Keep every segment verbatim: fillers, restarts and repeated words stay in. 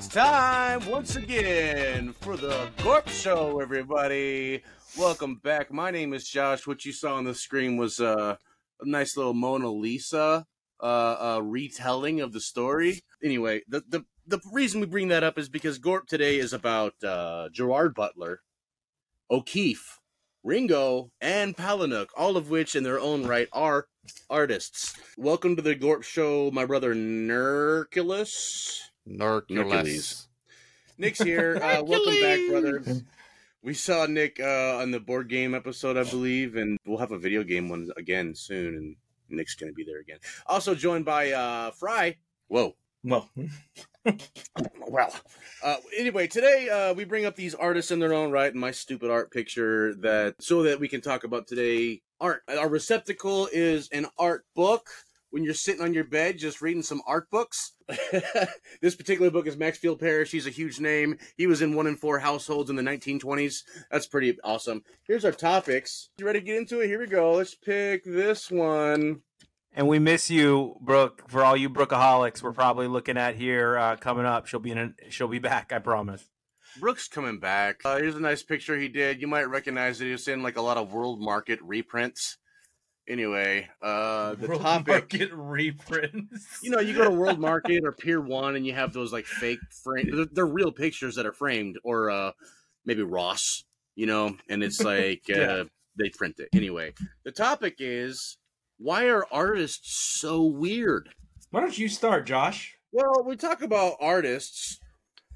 It's time once again for the GORP Show, everybody. Welcome back. My name is Josh. What you saw on the screen was uh, a nice little Mona Lisa uh, uh, retelling of the story. Anyway, the, the, the reason we bring that up is because GORP today is about uh, Gerard Butler, O'Keefe, Ringo, and Palahniuk, all of which in their own right are artists. Welcome to the GORP Show, my brother Nerculus. Nerculus. Nick's here. Uh, welcome back, brother. We saw Nick uh, on the board game episode, I believe, and we'll have a video game one again soon, and Nick's going to be there again. Also joined by uh, Fry. Whoa. Well. Well. Uh, anyway, today uh, we bring up these artists in their own right, and my stupid art picture, that so that we can talk about today art. Our receptacle is an art book. When you're sitting on your bed just reading some art books. This particular book is Maxfield Parrish. He's a huge name. He was in one in four households in the nineteen twenties. That's pretty awesome. Here's our topics. You ready to get into it? Here we go. Let's pick this one. And we miss you, Brooke. For all you Brookeaholics, we're probably looking at here uh, coming up. She'll be in. A, she'll be back. I promise. Brooke's coming back. Uh, here's a nice picture he did. You might recognize it. He's in like a lot of world market reprints. Anyway, uh, the world topic market reprints. You know, you go to World Market or Pier One, and you have those like fake frame. They're, they're real pictures that are framed, or uh, maybe Ross. You know, and it's like yeah. uh, they print it anyway. The topic is, why are artists so weird? Why don't you start, Josh? Well, we talk about artists,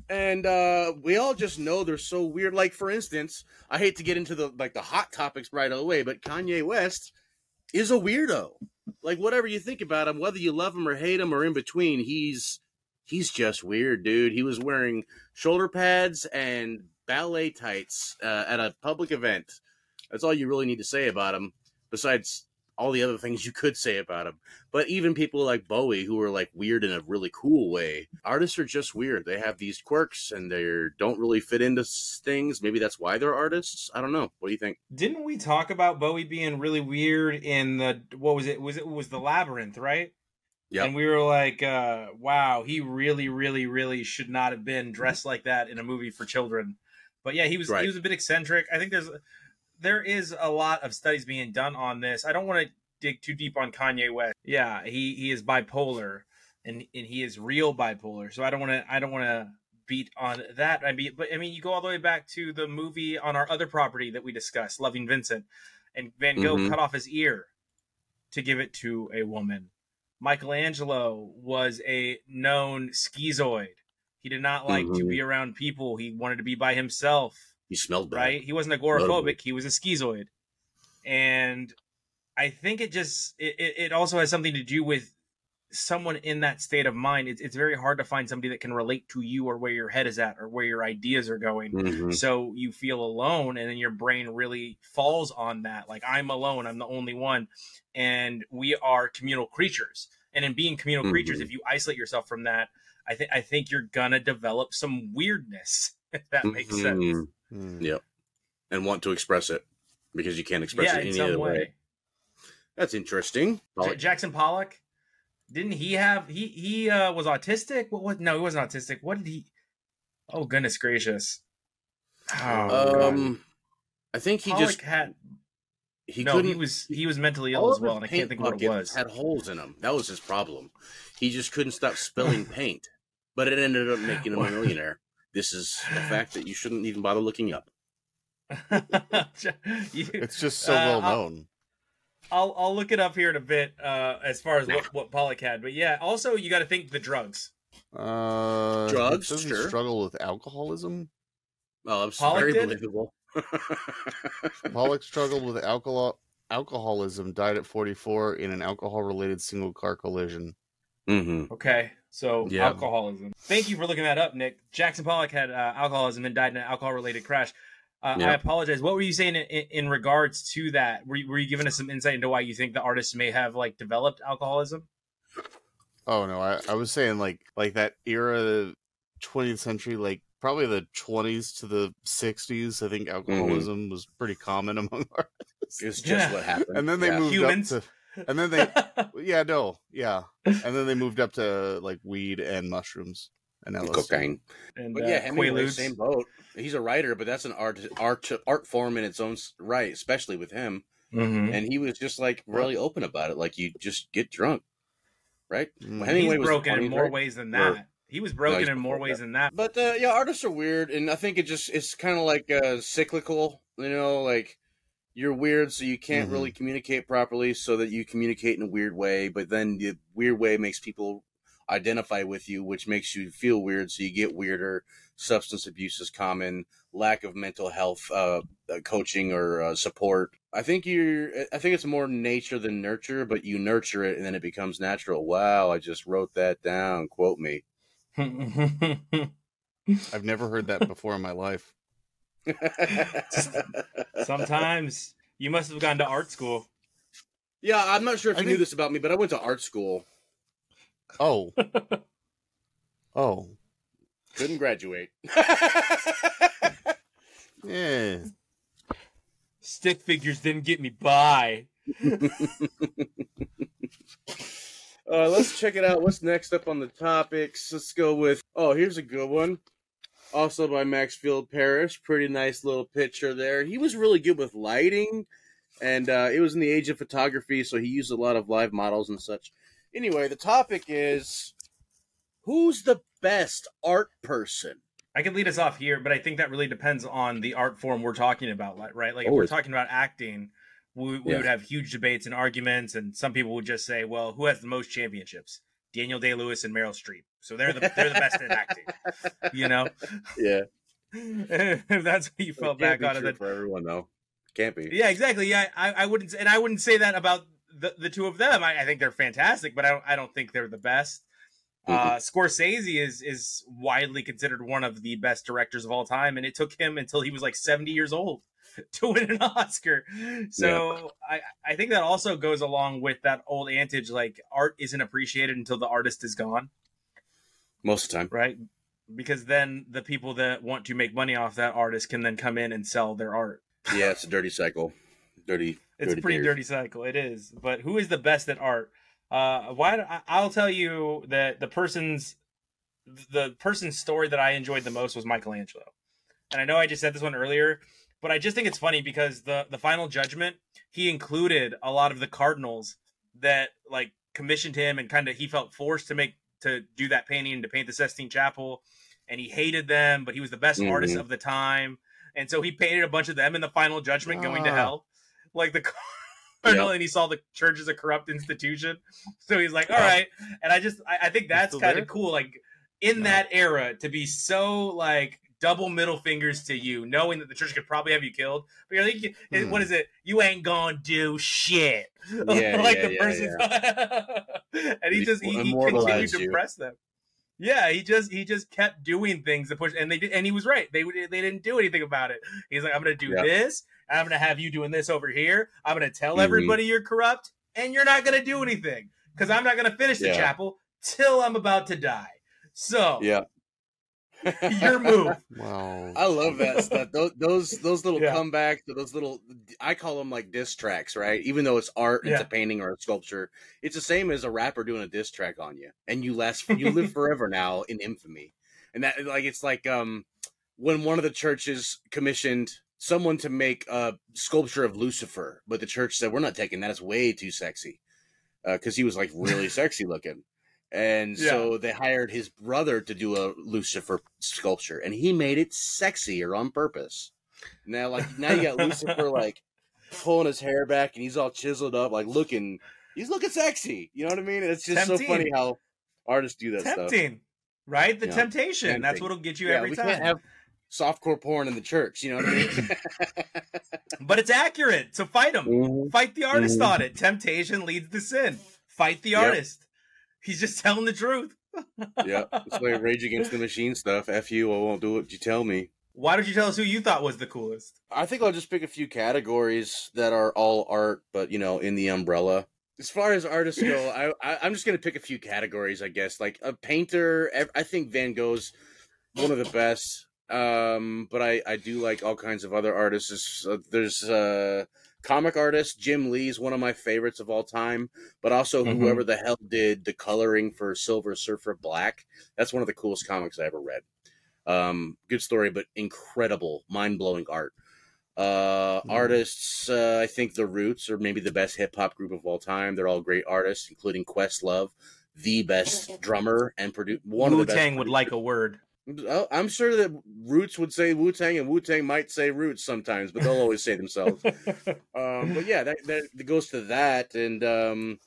and uh, we all just know they're so weird. Like, for instance, I hate to get into the like the hot topics right away, but Kanye West is a weirdo. Like, whatever you think about him, whether you love him or hate him or in between, he's he's just weird, dude. He was wearing shoulder pads and ballet tights uh, at a public event. That's all you really need to say about him, besides all the other things you could say about him. But even people like Bowie, who are like weird in a really cool way, artists are just weird. They have these quirks and they don't really fit into things. Maybe that's why they're artists. I don't know. What do you think? Didn't we talk about Bowie being really weird in the, what was it? Was it was the Labyrinth, right? Yeah. And we were like, uh, wow, he really, really, really should not have been dressed like that in a movie for children. But yeah, he was, right. He was a bit eccentric. I think there's There is a lot of studies being done on this. I don't want to dig too deep on Kanye West. Yeah, he, he is bipolar, and, and he is real bipolar. So I don't want to I don't want to beat on that. I mean, but I mean, you go all the way back to the movie on our other property that we discussed, Loving Vincent, and Van Gogh mm-hmm. cut off his ear to give it to a woman. Michelangelo was a known schizoid. He did not like mm-hmm. to be around people. He wanted to be by himself. He smelled bad. Right? He wasn't agoraphobic. He was a schizoid. And I think it just, it, it also has something to do with someone in that state of mind. It's, it's very hard to find somebody that can relate to you or where your head is at or where your ideas are going. Mm-hmm. So you feel alone, and then your brain really falls on that. Like, I'm alone. I'm the only one. And we are communal creatures. And in being communal mm-hmm. creatures, if you isolate yourself from that, I think I think you're going to develop some weirdness, if that makes mm-hmm. sense. Mm. Yep, and want to express it because you can't express yeah, it any other way. way. That's interesting. Pollock. Jackson Pollock, didn't he have he he uh, was autistic? What was no? He wasn't autistic. What did he? Oh goodness gracious! Oh, um, God. I think he Pollock just had. He no, he was he was mentally ill as well, and I can't think what it was. Had holes in him. That was his problem. He just couldn't stop spilling paint, but it ended up making him a millionaire. This is a fact that you shouldn't even bother looking up. you, it's just so uh, well known. I'll, I'll I'll look it up here in a bit uh, as far as nah. what, what Pollock had. But yeah, also you got to think the drugs. Uh, drugs? Does sure. he struggle with alcoholism? Oh, that's very did? believable. Pollock struggled with alcohol alcoholism, died at forty-four in an alcohol-related single-car collision. Mm-hmm. Okay. So yeah. alcoholism. Thank you for looking that up, Nick. Jackson Pollock had uh, alcoholism and died in an alcohol-related crash. Uh, yeah. I apologize. What were you saying in, in regards to that? Were you, were you giving us some insight into why you think the artists may have like developed alcoholism? Oh no, I, I was saying like like that era, twentieth century, like probably the twenties to the sixties. I think alcoholism mm-hmm. was pretty common among artists. It's just yeah. what happened. And then they yeah. moved Humans. up to. And then they, yeah, no, yeah. And then they moved up to like weed and mushrooms. and L S D. Cocaine. And, but yeah, uh, Hemingway, same boat. He's a writer, but that's an art art art form in its own right, especially with him. Mm-hmm. And he was just like really open about it. Like, you just get drunk, right? Mm-hmm. Hemingway was broken in more ways than that. Or, He was broken no, in more ways that. than that. But, uh, yeah, artists are weird, and I think it just it's kind of like uh, cyclical, you know, like you're weird, so you can't mm-hmm. really communicate properly, so that you communicate in a weird way, but then the weird way makes people identify with you, which makes you feel weird, so you get weirder. Substance abuse is common, lack of mental health uh, coaching or uh, support. I think you're. I think it's more nature than nurture, but you nurture it, and then it becomes natural. Wow, I just wrote that down. Quote me. I've never heard that before in my life. Sometimes you must have gone to art school. Yeah, I'm not sure if I you think... knew this about me, but I went to art school. Oh. Oh. Couldn't graduate. Yeah. Stick figures didn't get me by. Uh, let's check it out. What's next up on the topics? Let's go with, oh, here's a good one. Also by Maxfield Parrish. Pretty nice little picture there. He was really good with lighting, and uh, it was in the age of photography, so he used a lot of live models and such. Anyway, the topic is, who's the best art person? I can lead us off here, but I think that really depends on the art form we're talking about, right? Like, if we're talking about acting... We, we yeah. would have huge debates and arguments, and some people would just say, well, who has the most championships? Daniel Day-Lewis and Meryl Streep. So they're the they're the best at acting, you know? Yeah. If that's what you fell back on. It can't be true for everyone, though. Can't be. Yeah, exactly. Yeah, I, I wouldn't, and I wouldn't say that about the, the two of them. I, I think they're fantastic, but I don't, I don't think they're the best. Mm-hmm. Uh, Scorsese is is widely considered one of the best directors of all time, and it took him until he was like seventy years old to win an Oscar. So yeah. I, I think that also goes along with that old adage, like, art isn't appreciated until the artist is gone. Most of the time. Right? Because then the people that want to make money off that artist can then come in and sell their art. Yeah, it's a dirty cycle. Dirty. It's dirty a pretty beard. dirty cycle. It is. But who is the best at art? Uh, why? I'll tell you that the person's, the person's story that I enjoyed the most was Michelangelo. And I know I just said this one earlier, but I just think it's funny because the, the Final Judgment, he included a lot of the cardinals that like commissioned him, and kind of he felt forced to make to do that painting and to paint the Sistine Chapel, and he hated them, but he was the best mm-hmm. artist of the time, and so he painted a bunch of them in the Final Judgment going ah. to hell, like the cardinal, yeah. and he saw the church as a corrupt institution, so he's like, all yeah. right, and I just I, I think that's kind of cool, like in no. that era to be so like. Double middle fingers to you, knowing that the church could probably have you killed. But you're like, hmm. what is it? You ain't gonna do shit. Yeah, like yeah, the yeah, person's yeah. and he just he, he continued to you. press them. Yeah, he just he just kept doing things to push, and they did, and he was right. They they didn't do anything about it. He's like, I'm gonna do yep. this. I'm gonna have you doing this over here. I'm gonna tell mm-hmm. everybody you're corrupt, and you're not gonna do anything because I'm not gonna finish yeah. the chapel till I'm about to die. So yeah. Your move. Wow. I love that stuff. Those those, those little yeah. comebacks, those little, I call them like diss tracks, right? Even though it's art, yeah. it's a painting or a sculpture. It's the same as a rapper doing a diss track on you, and you last, you live forever now in infamy. And that, like, it's like um, when one of the churches commissioned someone to make a sculpture of Lucifer, but the church said, "We're not taking that. It's way too sexy," because uh, he was like really sexy looking. And yeah. so they hired his brother to do a Lucifer sculpture, and he made it sexier on purpose. Now, like now you got Lucifer like pulling his hair back, and he's all chiseled up, like looking, he's looking sexy. You know what I mean? It's just tempting. So funny how artists do that tempting, stuff. Tempting, right? The you know, temptation. Tempting. That's what'll get you yeah, every we time. Can't have softcore porn in the church. You know what I mean? But it's accurate. So fight him. Mm-hmm. Fight the artist mm-hmm. on it. Temptation leads to sin. Fight the yep. artist. He's just telling the truth. Yeah, it's like Rage Against the Machine stuff. F you, I won't do what you tell me. Why don't you tell us who you thought was the coolest? I think I'll just pick a few categories that are all art, but, you know, in the umbrella. As far as artists go, I, I, I'm just going to pick a few categories, I guess. Like, a painter, I think Van Gogh's one of the best, um, but I, I do like all kinds of other artists. There's... Uh, comic artist Jim Lee's one of my favorites of all time, but also mm-hmm. whoever the hell did the coloring for Silver Surfer Black. That's one of the coolest comics I ever read. Um, good story, but incredible, mind-blowing art. Uh, mm-hmm. Artists, uh, I think The Roots are maybe the best hip-hop group of all time. They're all great artists, including Questlove, the best drummer and producer. Wu-Tang would like a word. Oh, I'm sure that Roots would say Wu-Tang, and Wu-Tang might say Roots sometimes, but they'll always say themselves. Um, but yeah, that, that goes to that. And um,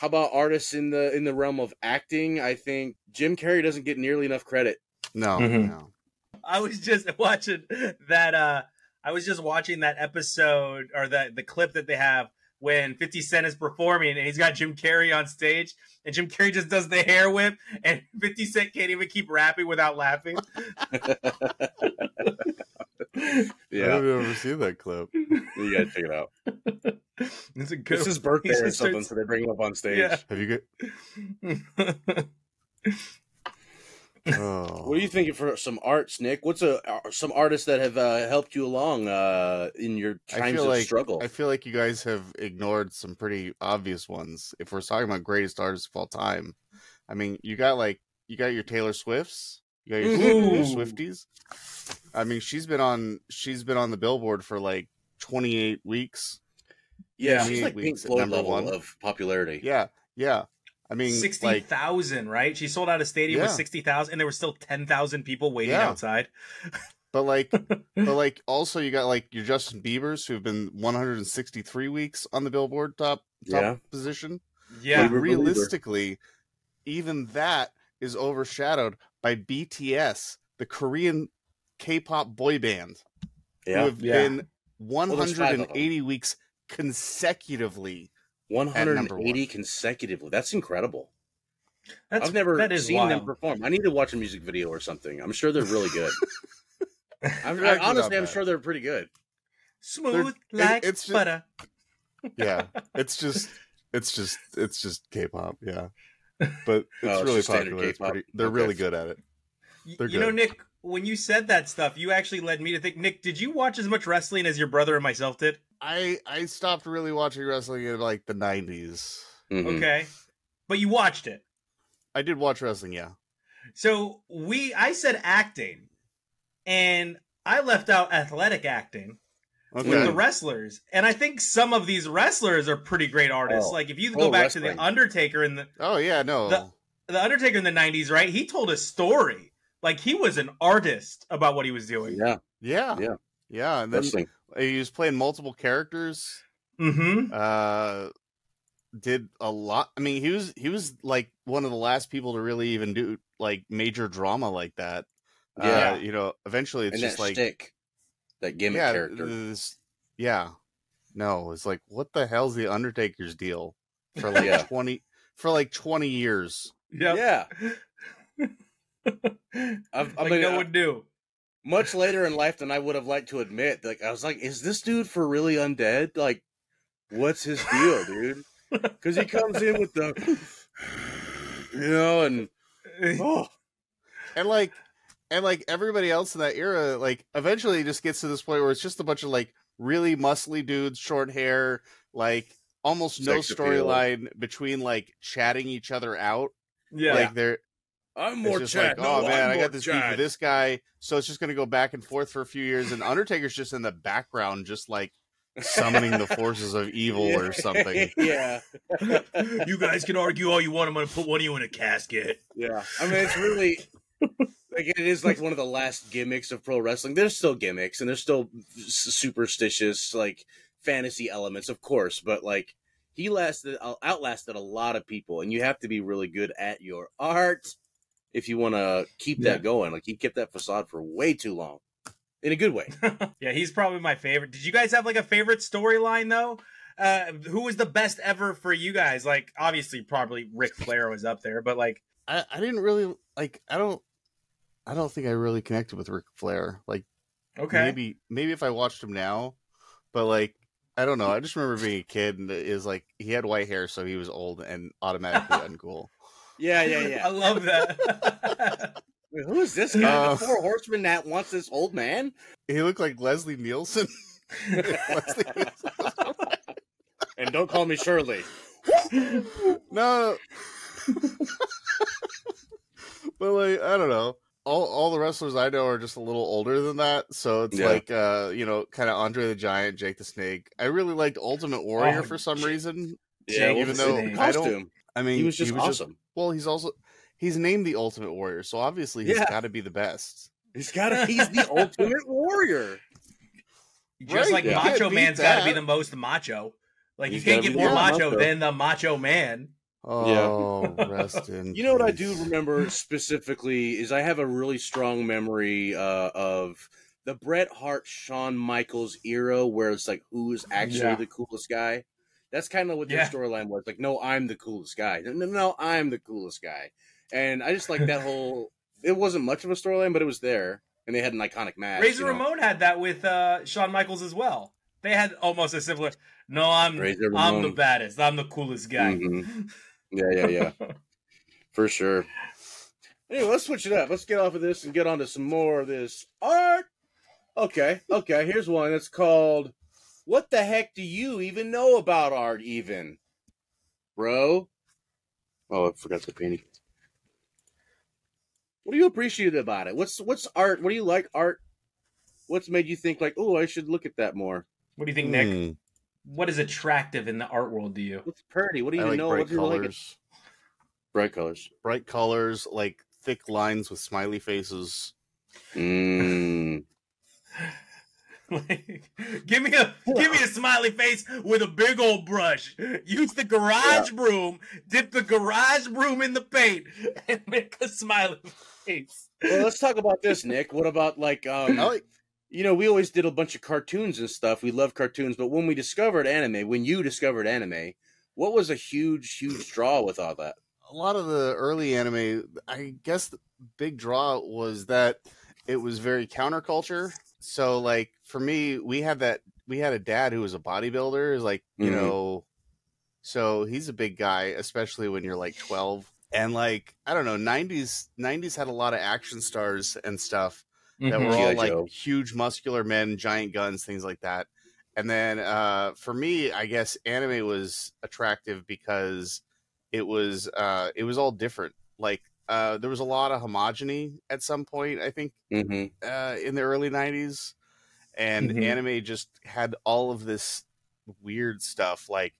how about artists in the in the realm of acting? I think Jim Carrey doesn't get nearly enough credit. No, mm-hmm. no. I was just watching that. Uh, I was just watching that episode or that the clip that they have when Fifty Cent is performing and he's got Jim Carrey on stage and Jim Carrey just does the hair whip and Fifty Cent can't even keep rapping without laughing. Yeah, I don't ever see that clip. You gotta check it out. It's a good. It's his birthday or something, starts... so they bring him up on stage. Yeah. Have you got? Oh. What are you thinking for some arts, Nick? What's a some artists that have uh, helped you along uh, in your times of like, struggle? I feel like you guys have ignored some pretty obvious ones. If we're talking about greatest artists of all time, I mean, you got like you got your Taylor Swifts, you got your, your Swifties. I mean, she's been on she's been on the Billboard for like twenty-eight weeks. Yeah, she's like Pink Floyd level one. Of popularity. Yeah, yeah. I mean, sixty thousand, like, right? She sold out a stadium yeah. with sixty thousand, and there were still ten thousand people waiting yeah. outside. But like, but like, also you got like your Justin Biebers, who've been one hundred sixty-three weeks on the Billboard top top yeah. position. Yeah, like, realistically, even that is overshadowed by B T S, the Korean K-pop boy band, yeah. who have yeah. been one hundred eighty well, weeks consecutively. one hundred eighty one. Consecutively. That's incredible. That's, I've never that seen wild. them perform. I need to watch a music video or something. I'm sure they're really good. I'm, I, honestly, I'm that. sure they're pretty good. Smooth they're, like it, it's butter. Just, yeah, it's just, it's just, it's just K-pop. Yeah, but it's oh, really it's popular. It's pretty, they're okay. really good at it. They're you good. know, Nick, when you said that stuff, you actually led me to think. Nick, did you watch as much wrestling as your brother and myself did? I, I stopped really watching wrestling in like the nineties. Mm-hmm. Okay. But you watched it. I did watch wrestling, yeah. So we I said acting and I left out athletic acting okay. with the wrestlers. And I think some of these wrestlers are pretty great artists. Oh. Like if you go oh, back wrestling. to The Undertaker in the Oh yeah, no. The, the Undertaker in the nineties, right? He told a story. Like he was an artist about what he was doing. Yeah. Yeah. Yeah. Yeah, and then wrestling. He was playing multiple characters. Mm-hmm. Uh, did a lot. I mean, he was he was like one of the last people to really even do like major drama like that. Yeah, uh, you know. Eventually, it's and just that like shtick, that gimmick yeah, character. This, yeah, no, it's like what the hell's the Undertaker's deal for like yeah. twenty for like twenty years? Yep. Yeah, yeah. I've, like I mean, no I, one knew. Much later in life than I would have liked to admit. Like I was like, is this dude for really undead? Like, what's his deal, dude? Because he comes in with the, you know, and oh, and like, and like everybody else in that era, like eventually it just gets to this point where it's just a bunch of like really muscly dudes, short hair, like almost Sex no storyline between like chatting each other out. Yeah, like they're. I'm more Chad. Like, oh no, man, I got this beef with this guy, so it's just going to go back and forth for a few years, and Undertaker's just in the background, just like summoning the forces of evil yeah. or something. Yeah, you guys can argue all you want. I'm going to put one of you in a casket. Yeah, I mean, it's really like it is like one of the last gimmicks of pro wrestling. There's still gimmicks, and there's still superstitious like fantasy elements, of course, but like. He lasted, outlasted a lot of people, and you have to be really good at your art if you want to keep yeah. that going. Like, he kept that facade for way too long, in a good way. Yeah, he's probably my favorite. Did you guys have, like, a favorite storyline, though? Uh, who was the best ever for you guys? Like, obviously, probably Ric Flair was up there, but, like... I, I didn't really, like, I don't... I don't think I really connected with Ric Flair. Like, okay, maybe maybe if I watched him now, but, like... I don't know. I just remember being a kid, and it was like he had white hair, so he was old and automatically uncool. Yeah, yeah, yeah. I love that. Wait, who is this guy? Uh, the Four Horsemen that wants this old man? He looked like Leslie Nielsen. And don't call me Shirley. No. But, like, I don't know. All all the wrestlers I know are just a little older than that. So it's yeah. like, uh, you know, kind of Andre the Giant, Jake the Snake. I really liked Ultimate Warrior oh, for some shit. reason. Yeah, yeah, even though I don't. I mean, he was just he was awesome. Just, well, he's also he's named the Ultimate Warrior, so obviously he's yeah. got to be the best. He's got to. He's the Ultimate Warrior. Just right, like yeah. Macho Man's got to be the most macho. Like he's you can't get more macho there. than the Macho Man. Oh, yeah. Rest in peace. You know what I do remember specifically is I have a really strong memory uh, of the Bret Hart, Shawn Michaels era, where it's like who is actually yeah. the coolest guy. That's kind of what their yeah. storyline was. Like, no, I'm the coolest guy. No, no, no, I'm the coolest guy. And I just like that whole. It wasn't much of a storyline, but it was there. And they had an iconic match. Razor you know? Ramon had that with uh, Shawn Michaels as well. They had almost a similar. No, I'm Razor I'm Ramon. the baddest. I'm the coolest guy. Mm-hmm. Yeah, yeah, yeah. For sure. Anyway, let's switch it up. Let's get off of this and get on to some more of this art. Okay, okay. Here's one. It's called. What the heck do you even know about art, even, bro? Oh, I forgot the painting. What do you appreciate about it? What's what's art? What do you like art? What's made you think like, oh, I should look at that more? What do you think, Nick? Mm. What is attractive in the art world to you? What's pretty? What do you I even like know? Bright what colors. You like bright colors. Bright colors, like thick lines with smiley faces. Mmm. Like, give me a give me a smiley face with a big old brush. Use the garage yeah. broom, dip the garage broom in the paint, and make a smiley face. Well, let's talk about this, Nick. What about like, um, like, you know, we always did a bunch of cartoons and stuff. We love cartoons, but when we discovered anime, when you discovered anime, what was a huge, huge draw with all that? A lot of the early anime, I guess, the big draw was that it was very counterculture. So, like, for me, we had that, we had a dad who was a bodybuilder, is like, you mm-hmm. know, so he's a big guy, especially when you're like twelve. And like, I don't know, nineties, nineties had a lot of action stars and stuff that mm-hmm. were all like huge muscular men, giant guns, things like that. And then uh, for me, I guess anime was attractive because it was, uh, it was all different. Like, Uh, there was a lot of homogeny at some point, I think, mm-hmm. uh, in the early nineties. And mm-hmm. anime just had all of this weird stuff, like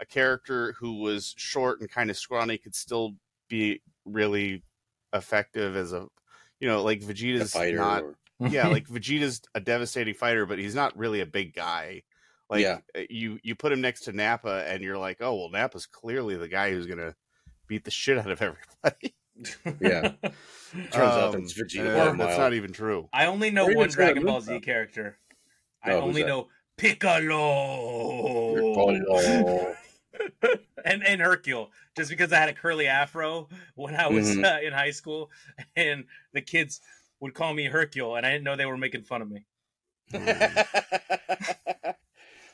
a character who was short and kind of scrawny could still be really effective as a, you know, like Vegeta's not, or... yeah, like Vegeta's a devastating fighter, but he's not really a big guy. Like yeah. you, you put him next to Nappa and you're like, oh, well, Nappa's clearly the guy who's going to beat the shit out of everybody. Yeah, it turns um, out it's Vegeta. Yeah, that's not even true. I only know one Dragon Ball Z character. No, I only know Piccolo. Piccolo. and and Hercule, just because I had a curly afro when I was mm-hmm. uh, in high school, and the kids would call me Hercule, and I didn't know they were making fun of me.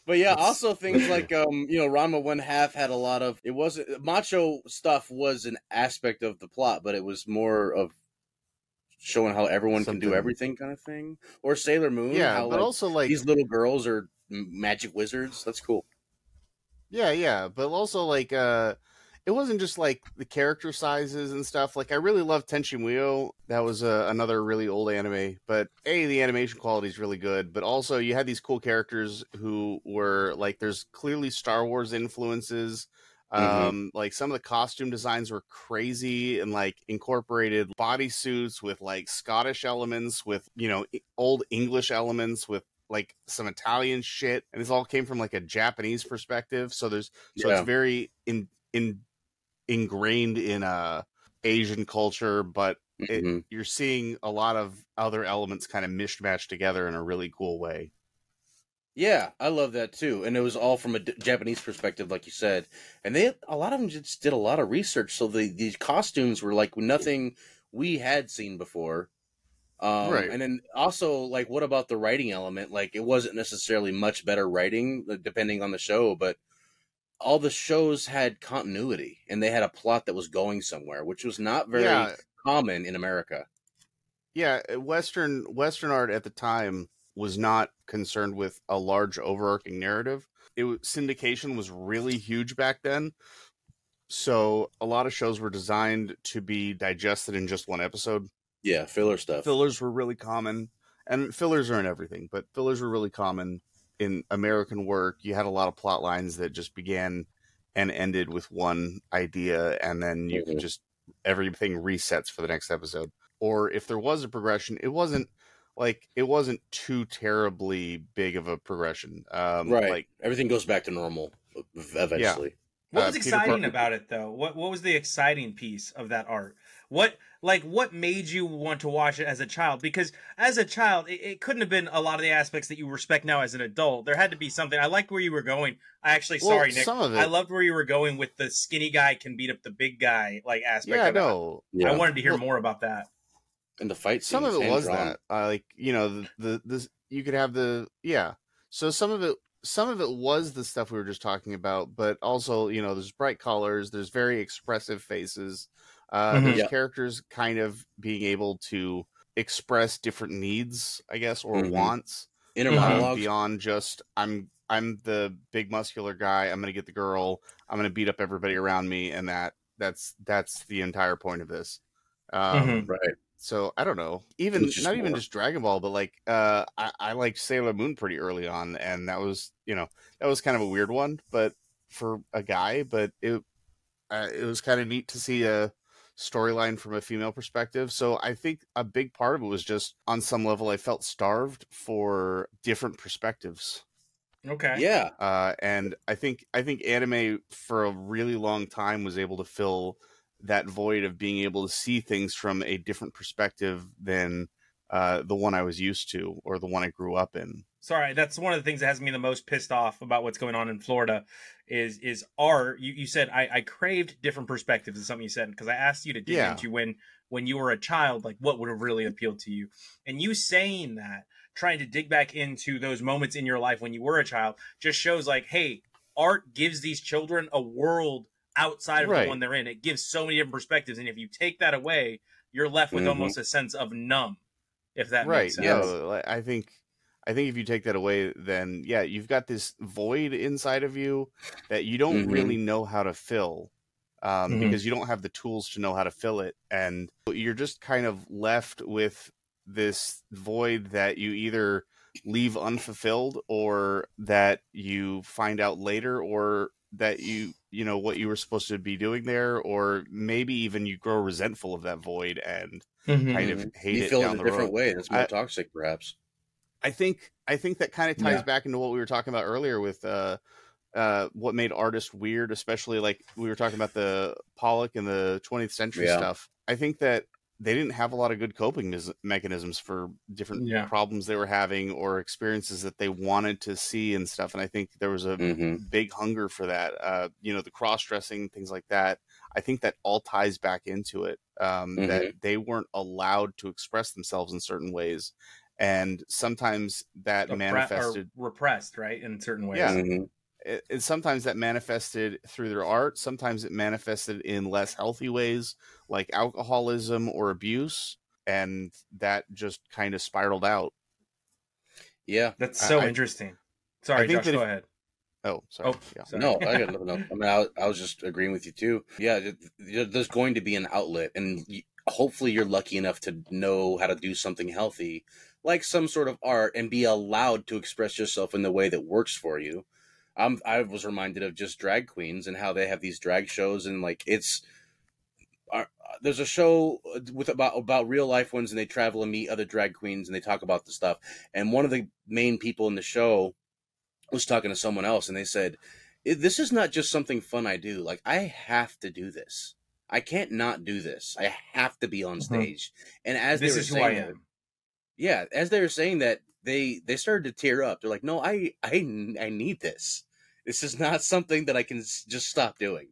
But yeah, it's, also things like, um, you know, Ranma One Half had a lot of, it wasn't, macho stuff was an aspect of the plot, but it was more of showing how everyone something. can do everything kind of thing. Or Sailor Moon. Yeah, how, but like, also like. These little girls are magic wizards. That's cool. Yeah, yeah. But also like, uh, it wasn't just like the character sizes and stuff. Like I really loved Tenchi Muyo. That was uh, another really old anime, but A, the animation quality is really good, but also you had these cool characters who were like, there's clearly Star Wars influences. Um, mm-hmm. Like some of the costume designs were crazy and like incorporated bodysuits with like Scottish elements with, you know, old English elements with like some Italian shit. And this all came from like a Japanese perspective. So there's, so yeah. it's very in, in, ingrained in uh Asian culture, but it, mm-hmm. you're seeing a lot of other elements kind of mishmashed together in a really cool way. Yeah, I love that too. And it was all from a d- Japanese perspective, like you said. And they, a lot of them just did a lot of research. So the, these costumes were like nothing we had seen before. Um, right. And then also like, what about the writing element? Like it wasn't necessarily much better writing depending on the show, but all the shows had continuity and they had a plot that was going somewhere, which was not very yeah. common in America. Yeah. Western, Western art at the time was not concerned with a large overarching narrative. It was, syndication was really huge back then. So a lot of shows were designed to be digested in just one episode. Yeah, filler stuff. Fillers were really common. And fillers are in everything, but fillers were really common in American work. You had a lot of plot lines that just began and ended with one idea, and then you mm-hmm. could just, everything resets for the next episode. Or if there was a progression, it wasn't like, it wasn't too terribly big of a progression. Um, right. Like, everything goes back to normal eventually. Yeah. What was uh, exciting Peter Parker... about it, though? What what was the exciting piece of that art? What like what made you want to watch it as a child? Because as a child, it, it couldn't have been a lot of the aspects that you respect now as an adult. There had to be something. I liked where you were going. I actually, well, sorry, Nick. Some of it. I loved where you were going with the skinny guy can beat up the big guy like aspect. Yeah, of no. it. Yeah. I wanted to hear well, more about that. And the fight. Some of it was drawn. that. Uh, like you know the, the the you could have the yeah. So some of it. Some of it was the stuff we were just talking about, but also, you know, there's bright colors, there's very expressive faces, uh, mm-hmm, there's yeah. characters kind of being able to express different needs, I guess, or mm-hmm. wants. Inner monologue beyond just I'm I'm the big muscular guy. I'm gonna get the girl. I'm gonna beat up everybody around me, and that that's that's the entire point of this, um, mm-hmm. right? So I don't know, even not more. even just Dragon Ball, but like uh, I, I liked Sailor Moon pretty early on, and that was you know that was kind of a weird one, but for a guy, but it uh, it was kind of neat to see a storyline from a female perspective. So I think a big part of it was just on some level I felt starved for different perspectives. Okay. Yeah. Uh, and I think I think anime for a really long time was able to fill that void of being able to see things from a different perspective than uh, the one I was used to or the one I grew up in. Sorry, that's one of the things that has me the most pissed off about what's going on in Florida is is art. You, you said I, I craved different perspectives is something you said, because I asked you to dig yeah. into when, when you were a child, like what would have really appealed to you. And you saying that, trying to dig back into those moments in your life when you were a child, just shows like, hey, art gives these children a world outside of right. the one they're in. It gives so many different perspectives, and if you take that away, you're left with mm-hmm. almost a sense of numb, if that right. makes sense. Yeah, I think I think if you take that away, then yeah, you've got this void inside of you that you don't mm-hmm. really know how to fill, um, mm-hmm. because you don't have the tools to know how to fill it, and you're just kind of left with this void that you either leave unfulfilled, or that you find out later, or that you you know what you were supposed to be doing there, or maybe even you grow resentful of that void and mm-hmm. kind of hate you it feel down in a the different road. Way that's more I, toxic perhaps I think I think that kind of ties yeah. back into what we were talking about earlier with uh uh what made artists weird, especially like we were talking about the Pollock and the twentieth century yeah. stuff. I think that they didn't have a lot of good coping mes- mechanisms for different yeah. problems they were having or experiences that they wanted to see and stuff. And I think there was a mm-hmm. big hunger for that, uh, you know, the cross-dressing, things like that. I think that all ties back into it, um, mm-hmm. that they weren't allowed to express themselves in certain ways. And sometimes that Repre- manifested... Or repressed, right, in certain ways. Yeah. Mm-hmm. It, it, sometimes that manifested through their art. Sometimes it manifested in less healthy ways, like alcoholism or abuse, and that just kind of spiraled out. Yeah, that's so I, interesting. Sorry, Josh, go if, ahead. Oh, sorry. Oh, yeah. sorry. No, I got nothing. I mean, I, I was just agreeing with you too. Yeah, there's going to be an outlet, and hopefully, you're lucky enough to know how to do something healthy, like some sort of art, and be allowed to express yourself in the way that works for you. I'm, I was reminded of just drag queens and how they have these drag shows, and like it's uh, there's a show with about about real life ones, and they travel and meet other drag queens and they talk about the stuff. And one of the main people in the show was talking to someone else, and they said, "This is not just something fun I do. Like I have to do this. I can't not do this. I have to be on stage." Mm-hmm. And as this they were is who I am. That, yeah, as they were saying that. They they started to tear up. They're like, no, I, I, I need this. This is not something that I can s- just stop doing.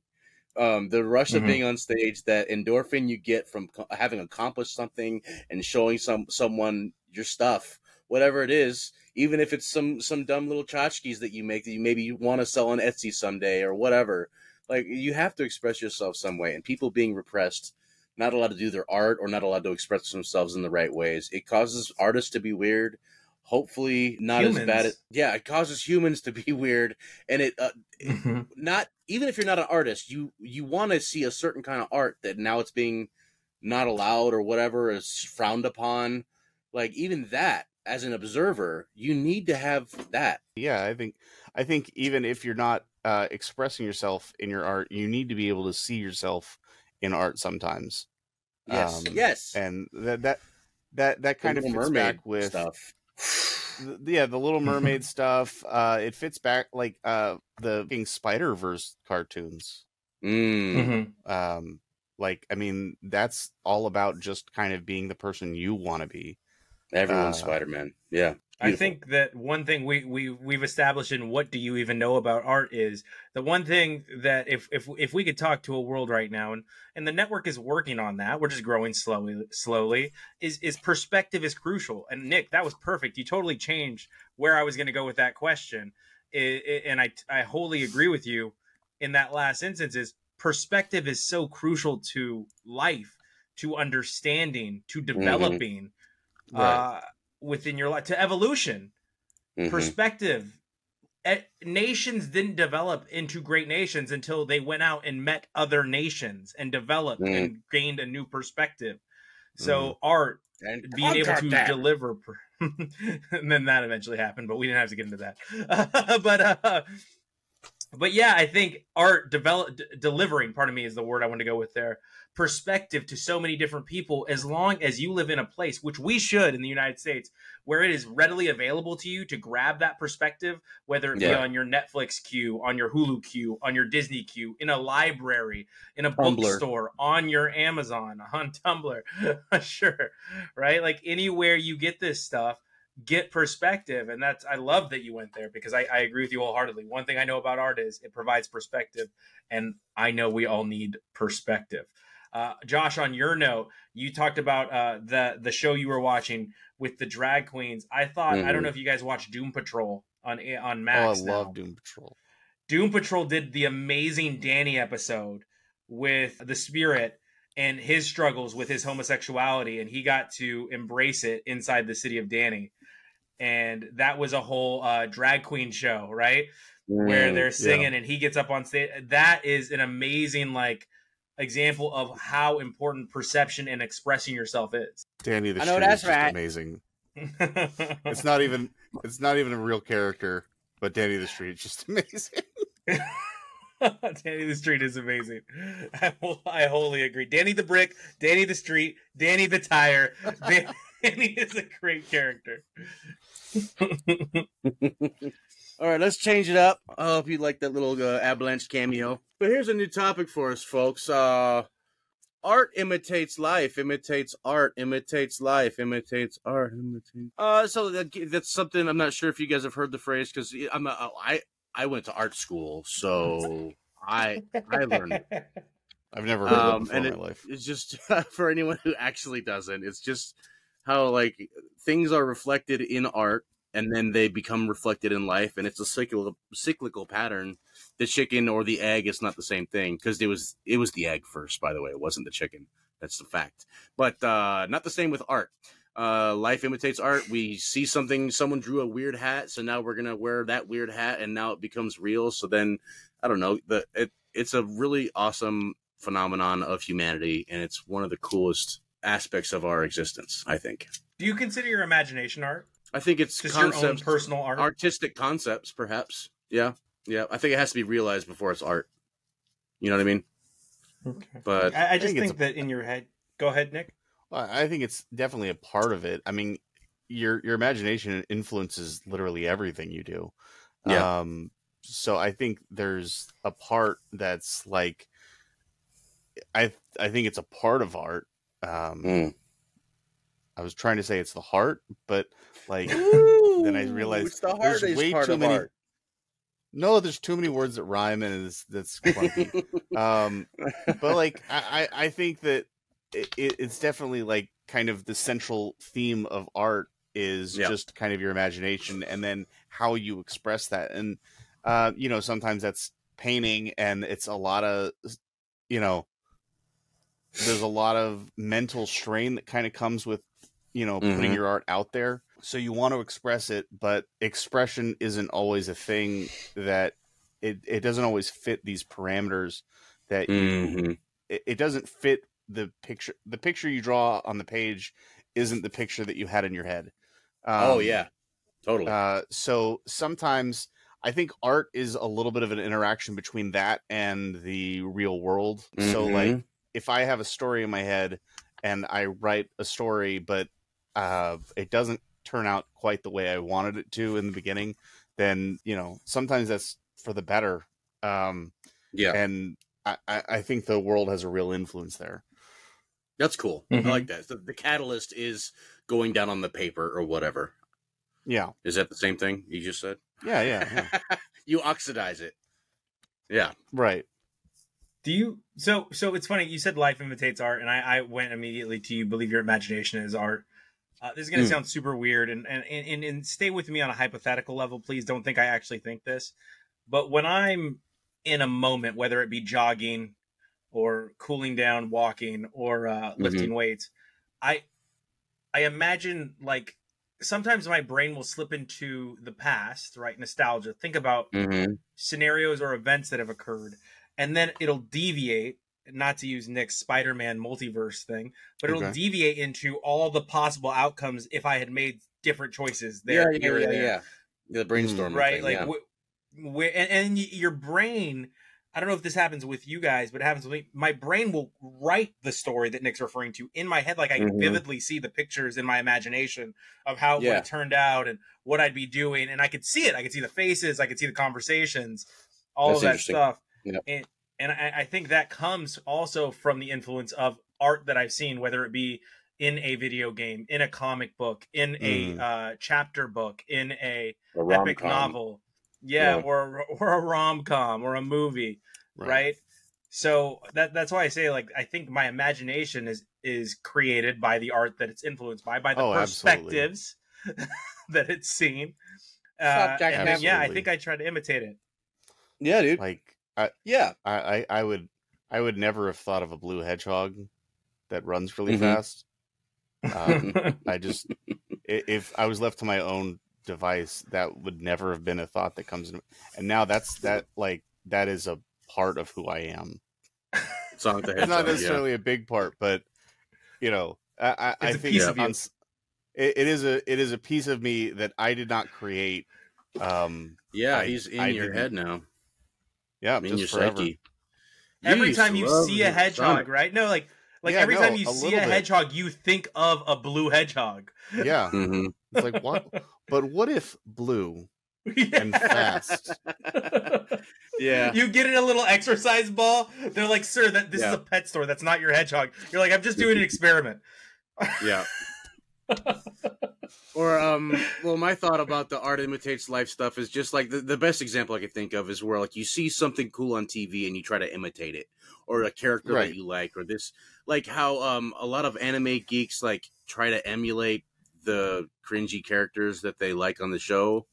Um, the rush mm-hmm. of being on stage, that endorphin you get from co- having accomplished something and showing some someone your stuff, whatever it is, even if it's some, some dumb little tchotchkes that you make that you maybe you want to sell on Etsy someday or whatever. Like you have to express yourself some way, and people being repressed, not allowed to do their art or not allowed to express themselves in the right ways. It causes artists to be weird. hopefully not humans. as bad as, yeah, it causes humans to be weird. And it, uh, mm-hmm. it not, even if you're not an artist, you, you want to see a certain kind of art that now it's being not allowed or whatever is frowned upon. Like even that, as an observer, you need to have that. Yeah, I think, I think even if you're not uh, expressing yourself in your art, you need to be able to see yourself in art sometimes. Yes, um, yes. And that that that, that kind the of fits back with stuff. The, yeah, the Little Mermaid stuff. Uh, it fits back like uh, the Spider-Verse cartoons. Mm. Mm-hmm. Um, like, I mean, that's all about just kind of being the person you want to be. Everyone's uh, Spider-Man. Yeah. Beautiful. I think that one thing we, we, we've established in What Do You Even Know About Art is the one thing that if if if we could talk to a world right now, and, and the network is working on that, we're just growing slowly, slowly, is, is perspective is crucial. And Nick, that was perfect. You totally changed where I was going to go with that question. It, it, and I, I wholly agree with you in that last instance is perspective is so crucial to life, to understanding, to developing. Mm-hmm. Right. Uh, within your life, to evolution, mm-hmm. perspective. E- nations didn't develop into great nations until they went out and met other nations and developed mm-hmm. and gained a new perspective. So mm-hmm. art and being able to that. deliver, per- and then that eventually happened, but we didn't have to get into that. Uh, but uh, but yeah, I think art develop d- delivering. Pardon me, is the word I want to go with there. Perspective to so many different people, as long as you live in a place, which we should in the United States, where it is readily available to you to grab that perspective, whether it yeah. be on your Netflix queue, on your Hulu queue, on your Disney queue, in a library, in a Tumblr. bookstore, on your Amazon, on Tumblr, sure, right? Like anywhere you get this stuff, get perspective. And that's, I love that you went there because I, I agree with you wholeheartedly. One thing I know about art is it provides perspective, and I know we all need perspective. Uh, Josh, on your note, you talked about uh, the the show you were watching with the drag queens. I thought mm-hmm. I don't know if you guys watched Doom Patrol on on Max. Oh, I now. love Doom Patrol. Doom Patrol did the amazing Danny episode with the spirit and his struggles with his homosexuality, and he got to embrace it inside the city of Danny, and that was a whole uh, drag queen show, right? Mm, where they're singing yeah. and he gets up on stage. That is an amazing like. example of how important perception and expressing yourself is. Danny the Street is just right. amazing. It's not even it's not even a real character, but Danny the Street is just amazing. Danny the Street is amazing. I, I wholly agree. Danny the Brick, Danny the Street, Danny the Tire. Danny is a great character. All right, let's change it up. I hope you like that little uh, Avalanche cameo. But here's a new topic for us, folks. Uh, art imitates life, imitates art, imitates life, imitates art. Imitates... Uh, so that, that's something I'm not sure if you guys have heard the phrase because I'm a, I I went to art school, so I I learned. It. I've never heard um, of it before and in it, my life. It's just for anyone who actually doesn't. It's just how like things are reflected in art. And then they become reflected in life, and it's a cyclical, cyclical pattern. The chicken or the egg is not the same thing because it was it was the egg first, by the way. It wasn't the chicken. That's the fact. But uh, not the same with art. Uh, life imitates art. We see something. Someone drew a weird hat, so now we're gonna wear that weird hat, and now it becomes real. So then, I don't know. The it, it's a really awesome phenomenon of humanity, and it's one of the coolest aspects of our existence, I think. Do you consider your imagination art? I think it's just concepts, your own personal art, artistic concepts, perhaps. Yeah, yeah. I think it has to be realized before it's art. You know what I mean? Okay. But I, I just I think, think a, that in your head. Go ahead, Nick. I think it's definitely a part of it. I mean, your your imagination influences literally everything you do. Yeah. Um, so I think there's a part that's like, I I think it's a part of art. Um, mm. I was trying to say it's the heart, but like Ooh, then I realized the there's way too many. Art. No, there's too many words that rhyme, and it's, that's clunky. um, but like I, I think that it, it's definitely like kind of the central theme of art is yeah. just kind of your imagination, and then how you express that. And uh, you know, sometimes that's painting, and it's a lot of you know, there's a lot of mental strain that kind of comes with. You know, putting mm-hmm. your art out there, so you want to express it, but expression isn't always a thing that it, it doesn't always fit these parameters that you, mm-hmm. it, it doesn't fit the picture. The picture you draw on the page isn't the picture that you had in your head. Um, oh yeah, totally. Uh, so sometimes I think art is a little bit of an interaction between that and the real world. Mm-hmm. So like if I have a story in my head and I write a story, but uh, it doesn't turn out quite the way I wanted it to in the beginning, then, you know, sometimes that's for the better. Um, yeah. And I, I think the world has a real influence there. That's cool. Mm-hmm. I like that. The, the catalyst is going down on the paper or whatever. Yeah. Is that the same thing you just said? Yeah, yeah. yeah. You oxidize it. Yeah. Right. Do you, so, so it's funny. You said life imitates art, and I, I went immediately to you believe your imagination is art. Uh, this is going to mm. sound super weird, and, and, and, and stay with me on a hypothetical level, please. Don't think I actually think this. But when I'm in a moment, whether it be jogging or cooling down, walking, or uh, lifting mm-hmm. weights, I, I imagine, like, sometimes my brain will slip into the past, right? Nostalgia. Think about mm-hmm. scenarios or events that have occurred. And then it'll deviate, not to use Nick's Spider-Man multiverse thing, but it'll okay. deviate into all the possible outcomes if I had made different choices there. Yeah, yeah, yeah, there. yeah. The brainstorming, right? Thing, like, yeah. wh- wh- and, and your brain, I don't know if this happens with you guys, but it happens with me. My brain will write the story that Nick's referring to in my head. Like, I can mm-hmm. vividly see the pictures in my imagination of how it yeah. would have turned out and what I'd be doing. And I could see it. I could see the faces. I could see the conversations, all That's of that stuff. Yep. And, and I, I think that comes also from the influence of art that I've seen, whether it be in a video game, in a comic book, in mm. a uh, chapter book, in a, a epic novel, yeah, yeah, or or a rom-com or a movie, right? right? So that that's why I say, like, I think my imagination is is created by the art that it's influenced by, by the oh, perspectives that it's seen. Uh, and then, yeah, I think I try to imitate it. Yeah, dude. Like. I, yeah, I, I would I would never have thought of a blue hedgehog that runs really mm-hmm. fast. Um, I just if I was left to my own device, that would never have been a thought that comes in. And now that's that like that is a part of who I am. It's not necessarily yeah. a big part, but you know, I, I, I think yeah. on, it, it is a it is a piece of me that I did not create. Um, yeah, I, he's in I your head now. Yeah, I mean, just you're forever. Psyche. Every you time you see a hedgehog, stomach. right? No, like, like yeah, every no, time you see a hedgehog, bit. you think of a blue hedgehog. Yeah, mm-hmm. It's like what? But what if blue and fast? Yeah, you get in a little exercise ball. They're like, "Sir, that this yeah. is a pet store. That's not your hedgehog." You're like, "I'm just doing an experiment." Yeah. Or um well my thought about the art imitates life stuff is just like the, the best example I could think of is where like you see something cool on T V and you try to imitate it or a character right. that you like or this like how um a lot of anime geeks like try to emulate the cringy characters that they like on the show,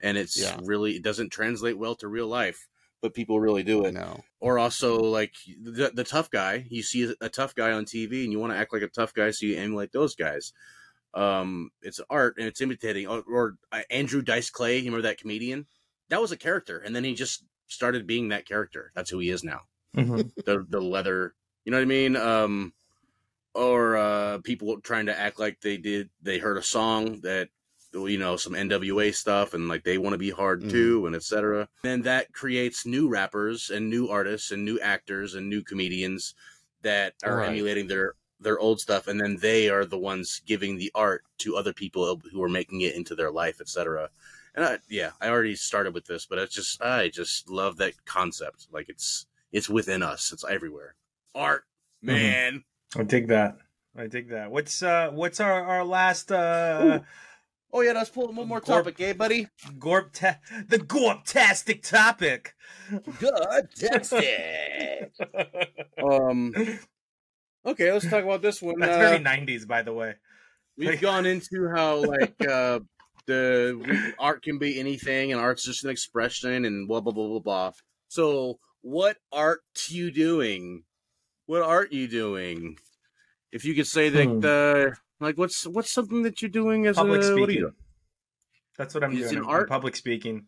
and it's yeah. really it doesn't translate well to real life, but people really do it. No. Or also like the, the tough guy, you see a tough guy on T V and you want to act like a tough guy, so you emulate those guys. Um, it's art and it's imitating. Or, or uh, Andrew Dice Clay, you remember that comedian? That was a character, and then he just started being that character. That's who he is now. Mm-hmm. The the leather, you know what I mean? Um, or uh, people trying to act like they did. They heard a song that, you know, some N W A stuff, and like they want to be hard mm-hmm. too, and et cetera. And that creates new rappers and new artists and new actors and new comedians that are right. emulating their. their old stuff, and then they are the ones giving the art to other people who are making it into their life, et cetera. And I, yeah, I already started with this, but it's just I just love that concept. Like it's it's within us. It's everywhere. Art, man. Mm-hmm. I dig that. I dig that. What's uh what's our our last? Uh... Oh yeah, let's pull one more Gorp, topic, eh, buddy? Gorp ta- the Gorp-tastic topic. Gorp-tastic. um. Okay, let's talk about this one. That's uh, very nineties, by the way. We've gone into how like uh, the we, art can be anything, and art's just an expression, and blah blah blah blah blah. So, what art you doing? What art you doing? If you could say that hmm. the Like, what's what's something that you're doing as public a... Public speaking. What that's what I'm it's doing. An art? Public speaking.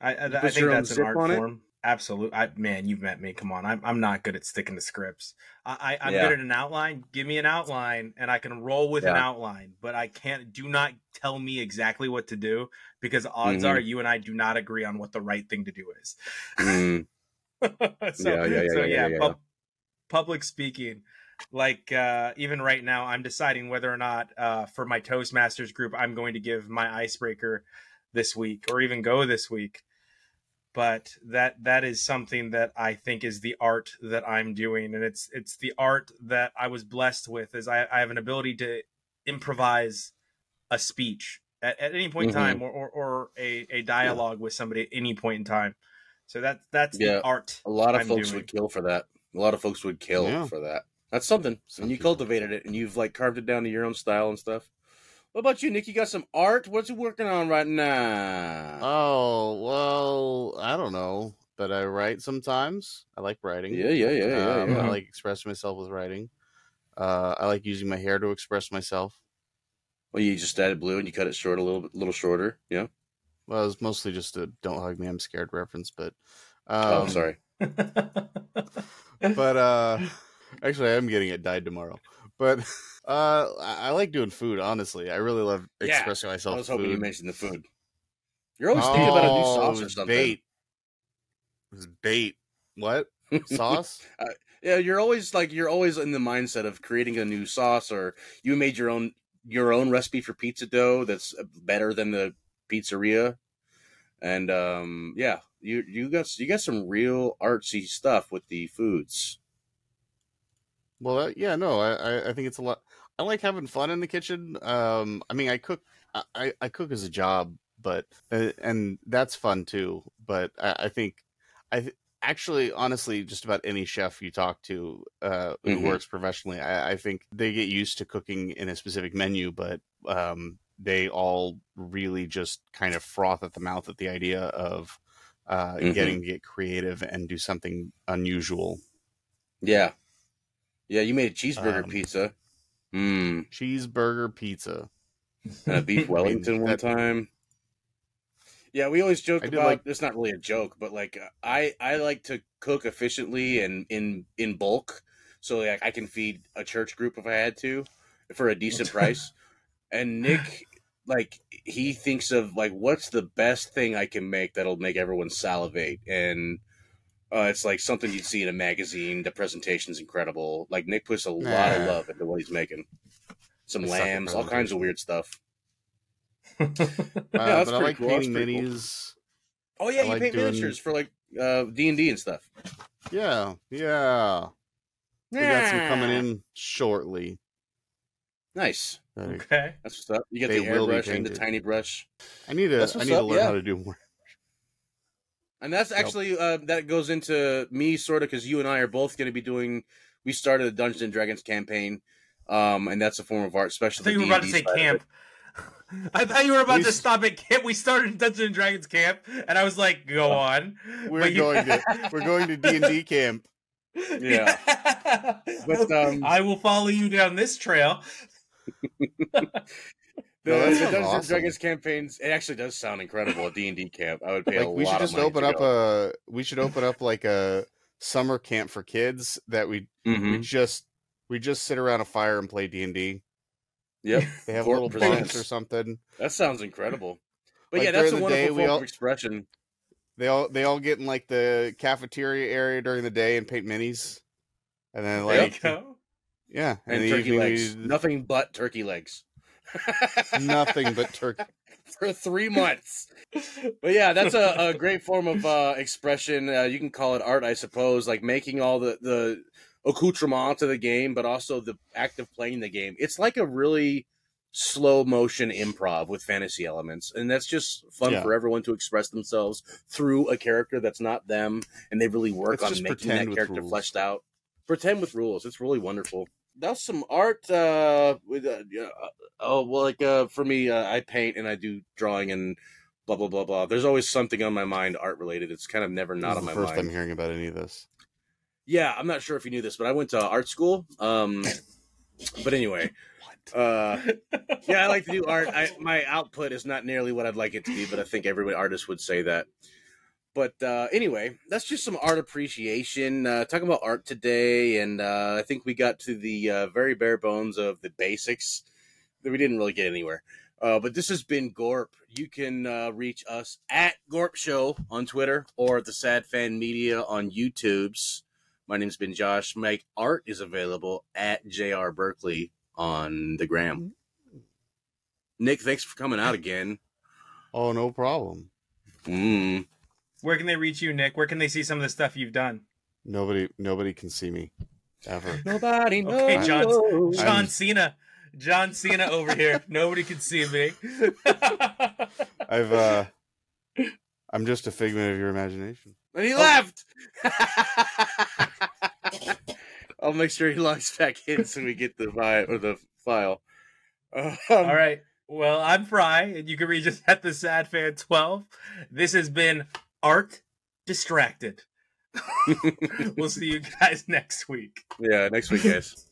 I, I, I think that's an art form. It? Absolutely. I, man, you've met me. Come on. I'm, I'm not good at sticking to scripts. I, I, I'm yeah. good at an outline. Give me an outline, and I can roll with yeah. an outline. But I can't... Do not tell me exactly what to do, because odds mm-hmm. are you and I do not agree on what the right thing to do is. Mm. so, yeah, yeah, yeah. So, yeah, yeah, yeah. Pub- public speaking... Like, uh, even right now, I'm deciding whether or not uh, for my Toastmasters group, I'm going to give my icebreaker this week or even go this week. But that that is something that I think is the art that I'm doing. And it's it's the art that I was blessed with is I, I have an ability to improvise a speech at, at any point mm-hmm. in time or, or, or a, a dialogue yeah. with somebody at any point in time. So that, that's yeah. the art. A lot of I'm folks doing. would kill for that. A lot of folks would kill yeah. for that. That's something. And you cultivated it, and you've like carved it down to your own style and stuff. What about you, Nick? You got some art? What's you working on right now? Oh, well, I don't know, but I write sometimes. I like writing. Yeah, yeah, yeah, yeah. Um, yeah. I like expressing myself with writing. Uh, I like using my hair to express myself. Well, you just dyed it blue, and you cut it short a little, little shorter. Yeah. Well, it was mostly just a "Don't hug me, I'm scared" reference, but. Um, oh, I'm sorry. but. uh Actually, I am getting it dyed tomorrow, but uh, I like doing food. Honestly, I really love expressing yeah, myself. I was hoping food. you mentioned the food. You're always oh, thinking about a new sauce or something. Bait. It was bait. What sauce? uh, yeah, you're always like you're always in the mindset of creating a new sauce, or you made your own your own recipe for pizza dough that's better than the pizzeria, and um, yeah, you you got you got some real artsy stuff with the foods. Well, yeah, no, I, I think it's a lot. I like having fun in the kitchen. Um, I mean, I cook, I, I cook as a job, but, and that's fun too. But I, I think I actually, honestly, just about any chef you talk to uh, who mm-hmm. works professionally, I, I think they get used to cooking in a specific menu, but um, they all really just kind of froth at the mouth at the idea of uh, mm-hmm. getting to get creative and do something unusual. Yeah. Yeah, you made a cheeseburger um, pizza. Mm. Cheeseburger pizza. And a beef Wellington I mean, one time. Yeah, we always joke about, like, it's not really a joke, but like I, I like to cook efficiently and in, in bulk. So like I can feed a church group if I had to for a decent price. And Nick, like he thinks of like, what's the best thing I can make that'll make everyone salivate? And Uh, it's like something you'd see in a magazine. The presentation's incredible. Like, Nick puts a lot nah. of love into what he's making. Some it's lambs, all kinds of weird stuff. uh, yeah, that's but I like cool. painting minis. Cool. Oh, yeah, I you like paint doing... miniatures for, like, uh, D and D and stuff. Yeah, yeah. We got some coming in shortly. Nice. Like, okay. That's what's up. You got the airbrush and the tiny brush. I need to, I need up, to learn yeah. how to do more. And that's actually, uh, that goes into me sort of, because you and I are both going to be doing, we started a Dungeons and Dragons campaign, um, and that's a form of art, especially. I thought you were about to say camp. I thought you were about we, to stop at camp. We started Dungeons and Dragons camp, and I was like, go on. We're you... going to we're going to D and D camp. Yeah. yeah. But, um... I will follow you down this trail. The, no, the Dungeons awesome. and Dragons campaigns, it actually does sound incredible. A D and D camp, I would pay like, a we lot should just of money open up go. a. We should open up like a summer camp for kids that we mm-hmm. we just we just sit around a fire and play D and D. Yep, they have little blunts or something. That sounds incredible. But like, yeah, that's a wonderful day, form we all, of expression. They all they all get in like the cafeteria area during the day and paint minis, and then like there you go. yeah, and, and turkey legs. We, Nothing but turkey legs. Nothing but turkey for three months. But yeah, that's a, a great form of uh, expression. Uh, you can call it art, I suppose. Like making all the the accoutrements of the game, but also the act of playing the game. It's like a really slow motion improv with fantasy elements, and that's just fun yeah. for everyone to express themselves through a character that's not them, and they really work Let's on making that character rules. fleshed out. Pretend with rules. It's really wonderful. That's some art. Uh, with, uh, oh, well, like uh, for me, uh, I paint and I do drawing and blah, blah, blah, blah. There's always something on my mind art related. It's kind of never not on my mind. First time hearing about any of this. Yeah, I'm not sure if you knew this, but I went to art school. Um, but anyway, Uh, yeah, I like to do art. I, my output is not nearly what I'd like it to be, but I think every artist would say that. But uh, anyway, that's just some art appreciation. Uh, talking about art today, and uh, I think we got to the uh, very bare bones of the basics that we didn't really get anywhere. Uh, but this has been GORP. You can uh, reach us at GORP Show on Twitter or at the Sad Fan Media on YouTube's. My name's been Josh. Make art is available at J R Berkeley on the gram. Nick, thanks for coming out again. Oh, no problem. Mm. Where can they reach you, Nick? Where can they see some of the stuff you've done? Nobody, nobody can see me ever. Nobody knows. Okay, John, John I'm... Cena. John Cena over here. Nobody can see me. I've, uh, I'm just a figment of your imagination. And he oh. left. I'll make sure he logs back in so we get the vibe or the file. Um, All right. Well, I'm Fry, and you can reach us at the Sad Fan twelve. This has been Art Distracted. We'll see you guys next week. Yeah, next week, guys.